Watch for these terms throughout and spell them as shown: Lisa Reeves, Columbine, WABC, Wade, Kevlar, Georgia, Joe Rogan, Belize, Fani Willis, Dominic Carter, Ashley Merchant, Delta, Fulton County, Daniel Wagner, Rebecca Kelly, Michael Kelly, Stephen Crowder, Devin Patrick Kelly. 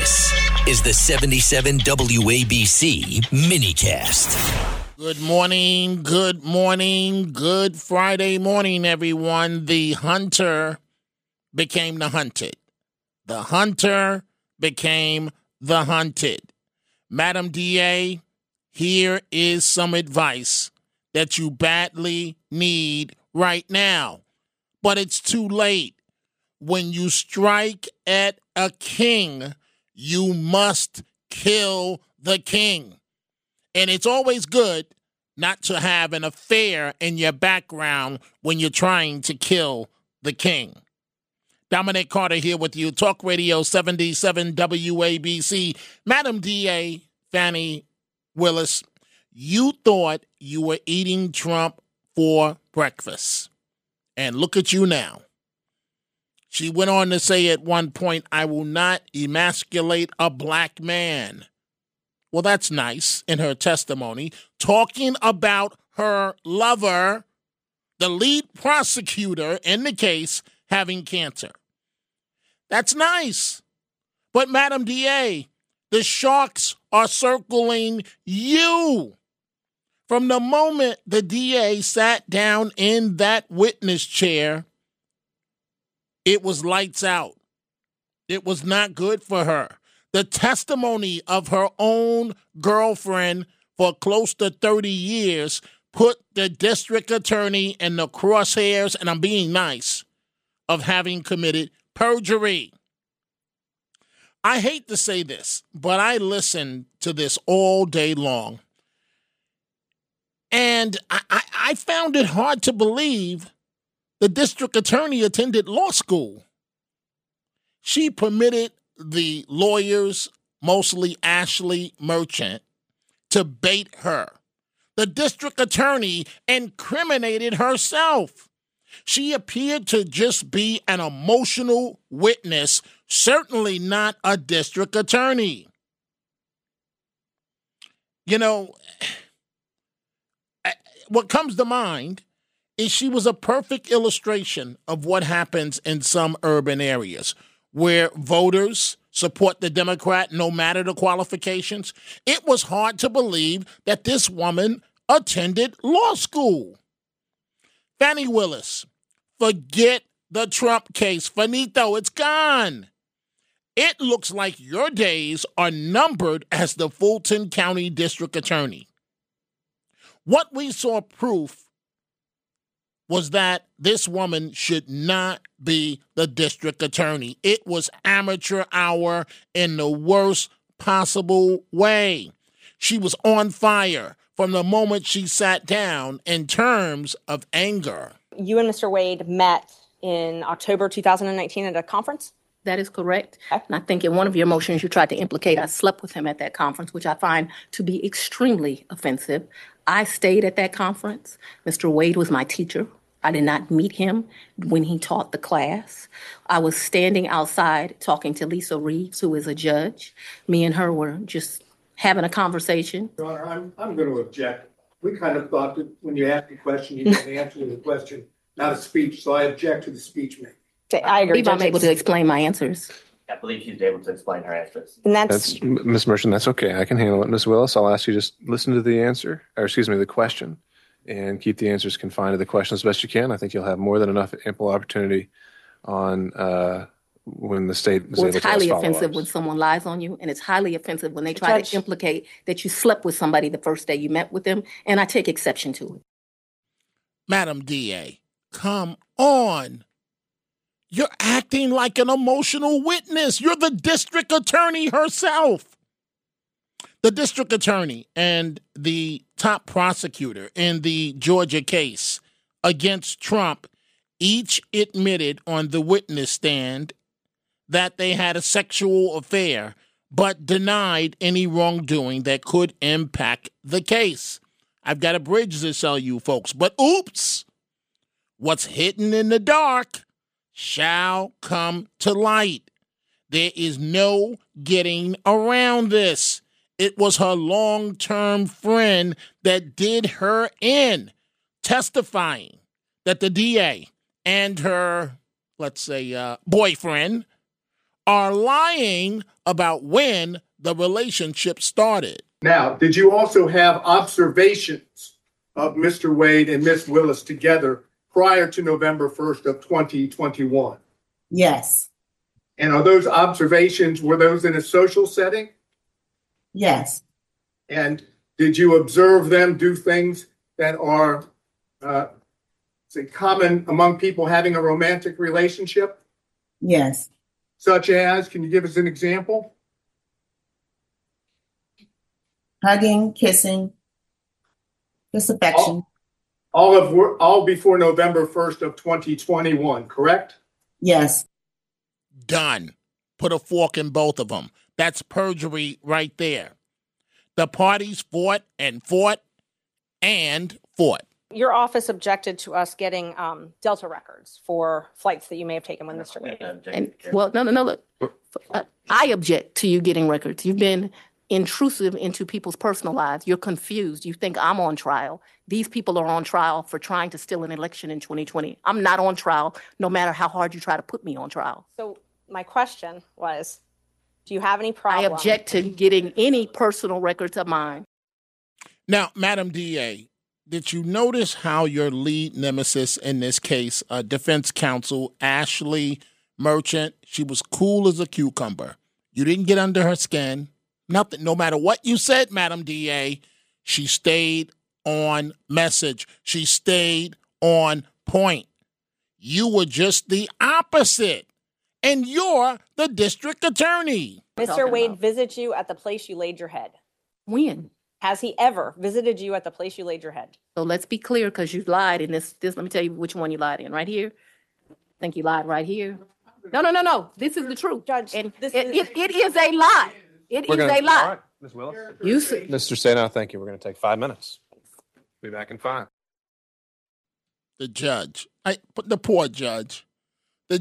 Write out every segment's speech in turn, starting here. This is the 77 WABC minicast. Good morning. Good Friday morning, everyone. The hunter became the hunted. Madam DA, here is some advice that you badly need right now. But it's too late. When you strike at a king, you must kill the king. And it's always good not to have an affair in your background when you're trying to kill the king. Dominic Carter here with you, Talk Radio 77 WABC. Madam DA Fani Willis, you thought you were eating Trump for breakfast. And look at you now. She went on to say at one point, I will not emasculate a black man. Well, that's nice in her testimony. Talking about her lover, the lead prosecutor in the case, having cancer. That's nice. But, Madam DA, the sharks are circling you. From the moment the DA sat down in that witness chair, it was lights out. It was not good for her. The testimony of her own girlfriend for close to 30 years put the district attorney in the crosshairs, and I'm being nice, of having committed perjury. I hate to say this, but I listened to this all day long. And I found it hard to believe the district attorney attended law school. She permitted the lawyers, mostly Ashley Merchant, to bait her. The district attorney incriminated herself. She appeared to just be an emotional witness, certainly not a district attorney. You know, what comes to mind is she was a perfect illustration of what happens in some urban areas, where voters support the Democrat no matter the qualifications. It was hard to believe that this woman attended law school. Fani Willis, forget the Trump case. Finito, it's gone. It looks like your days are numbered as the Fulton County District Attorney. What we saw proof was that this woman should not be the district attorney. It was amateur hour in the worst possible way. She was on fire from the moment she sat down in terms of anger. You and Mr. Wade met in October 2019 at a conference? That is correct. And I think in one of your motions you tried to implicate I slept with him at that conference, which I find to be extremely offensive. I stayed at that conference. Mr. Wade was my teacher. I did not meet him when he taught the class. I was standing outside talking to Lisa Reeves, who is a judge. Me and her were just having a conversation. Your Honor, I'm going to object. We kind of thought that when you asked a question, you didn't answer the question, not a speech. So I object to the speech making. I agree. I believe I'm able to explain my answers. I believe she's able to explain her answers. And that's Ms. Merchant, that's okay. I can handle it, Ms. Willis. I'll ask you just listen to the answer, or excuse me, the question, and keep the answers confined to the question as best you can. I think you'll have more than enough ample opportunity on when the state is able to ask follow-ups. It's highly offensive when someone lies on you, and it's highly offensive when they try to implicate that you slept with somebody the first day you met with them, and I take exception to it. Madam DA, come on. You're acting like an emotional witness. You're the district attorney herself. The district attorney and the top prosecutor in the Georgia case against Trump each admitted on the witness stand that they had a sexual affair, but denied any wrongdoing that could impact the case. I've got a bridge to sell you folks, but oops, what's hidden in the dark shall come to light. There is no getting around this. It was her long-term friend that did her in, testifying that the DA and her, boyfriend are lying about when the relationship started. Now, did you also have observations of Mr. Wade and Ms. Willis together prior to November 1st of 2021? Yes. And are those observations, were those in a social setting? Yes. And did you observe them do things that are common among people having a romantic relationship? Yes. Such as, can you give us an example? Hugging, kissing, disaffection. All before November 1st of 2021, correct? Yes. Done. Put a fork in both of them. That's perjury right there. The parties fought and fought and fought. Your office objected to us getting Delta records for flights that you may have taken with Mr. Wade. Look, I object to you getting records. You've been intrusive into people's personal lives. You're confused. You think I'm on trial. These people are on trial for trying to steal an election in 2020. I'm not on trial, no matter how hard you try to put me on trial. So my question was, do you have any problem? I object to getting any personal records of mine. Now, Madam DA, did you notice how your lead nemesis in this case, defense counsel Ashley Merchant, she was cool as a cucumber. You didn't get under her skin. Nothing. No matter what you said, Madam DA, she stayed on message. She stayed on point. You were just the opposite. And you're the district attorney. Mr. Wade visits you at the place you laid your head. When? Has he ever visited you at the place you laid your head? So let's be clear, because you've lied in this. Let me tell you which one you lied in. Right here. I think you lied right here. No. This is the truth, Judge. And it is a lie. It is a lie. All right, Ms. Willis. Mr. Sena, thank you. We're going to take 5 minutes. Be back in 5. The judge. The poor judge. The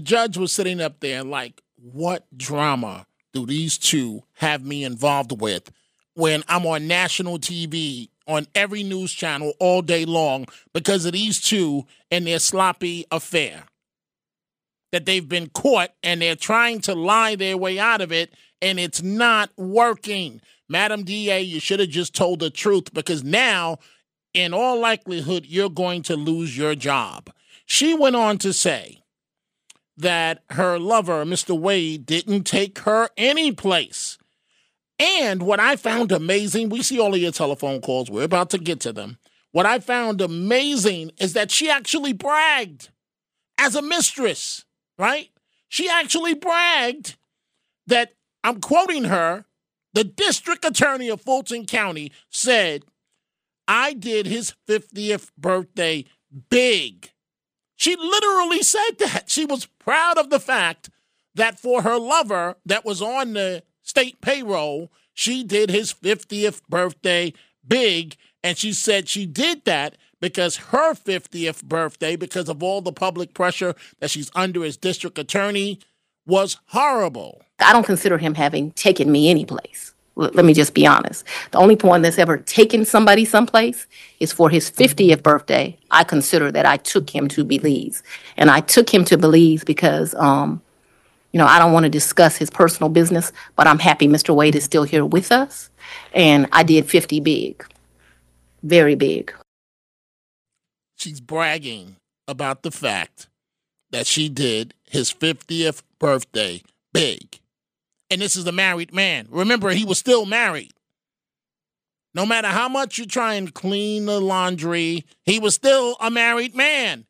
judge was sitting up there like, what drama do these two have me involved with when I'm on national TV, on every news channel all day long because of these two and their sloppy affair? That they've been caught and they're trying to lie their way out of it, and it's not working. Madam DA, you should have just told the truth, because now, in all likelihood, you're going to lose your job. She went on to say that her lover, Mr. Wade, didn't take her anyplace. And what I found amazing, we see all of your telephone calls. We're about to get to them. What I found amazing is that she actually bragged as a mistress, right? She actually bragged that, I'm quoting her, the district attorney of Fulton County said, I did his 50th birthday big. She literally said that. She was proud of the fact that for her lover that was on the state payroll, she did his 50th birthday big. And she said she did that because her 50th birthday, because of all the public pressure that she's under as district attorney, was horrible. I don't consider him having taken me anyplace. Let me just be honest. The only one that's ever taken somebody someplace is for his 50th birthday. I consider that I took him to Belize. And I took him to Belize because, I don't want to discuss his personal business, but I'm happy Mr. Wade is still here with us. And I did 50 big. Very big. She's bragging about the fact that she did his 50th birthday big. And this is a married man. Remember, he was still married. No matter how much you try and clean the laundry, he was still a married man.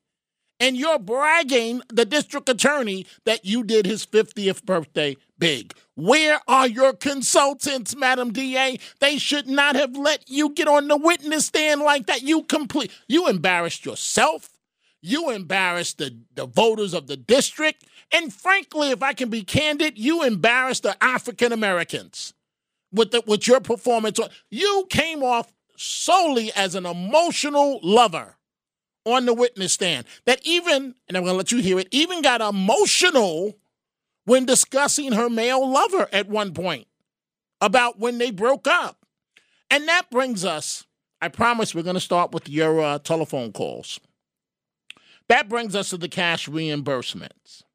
And you're bragging, the district attorney, that you did his 50th birthday big. Where are your consultants, Madam DA? They should not have let you get on the witness stand like that. You embarrassed yourself. You embarrassed the voters of the district. And frankly, if I can be candid, you embarrassed the African Americans with your performance. You came off solely as an emotional lover on the witness stand that even, and I'm going to let you hear it, even got emotional when discussing her male lover at one point about when they broke up. And that brings us, I promise we're going to start with your telephone calls. That brings us to the cash reimbursements.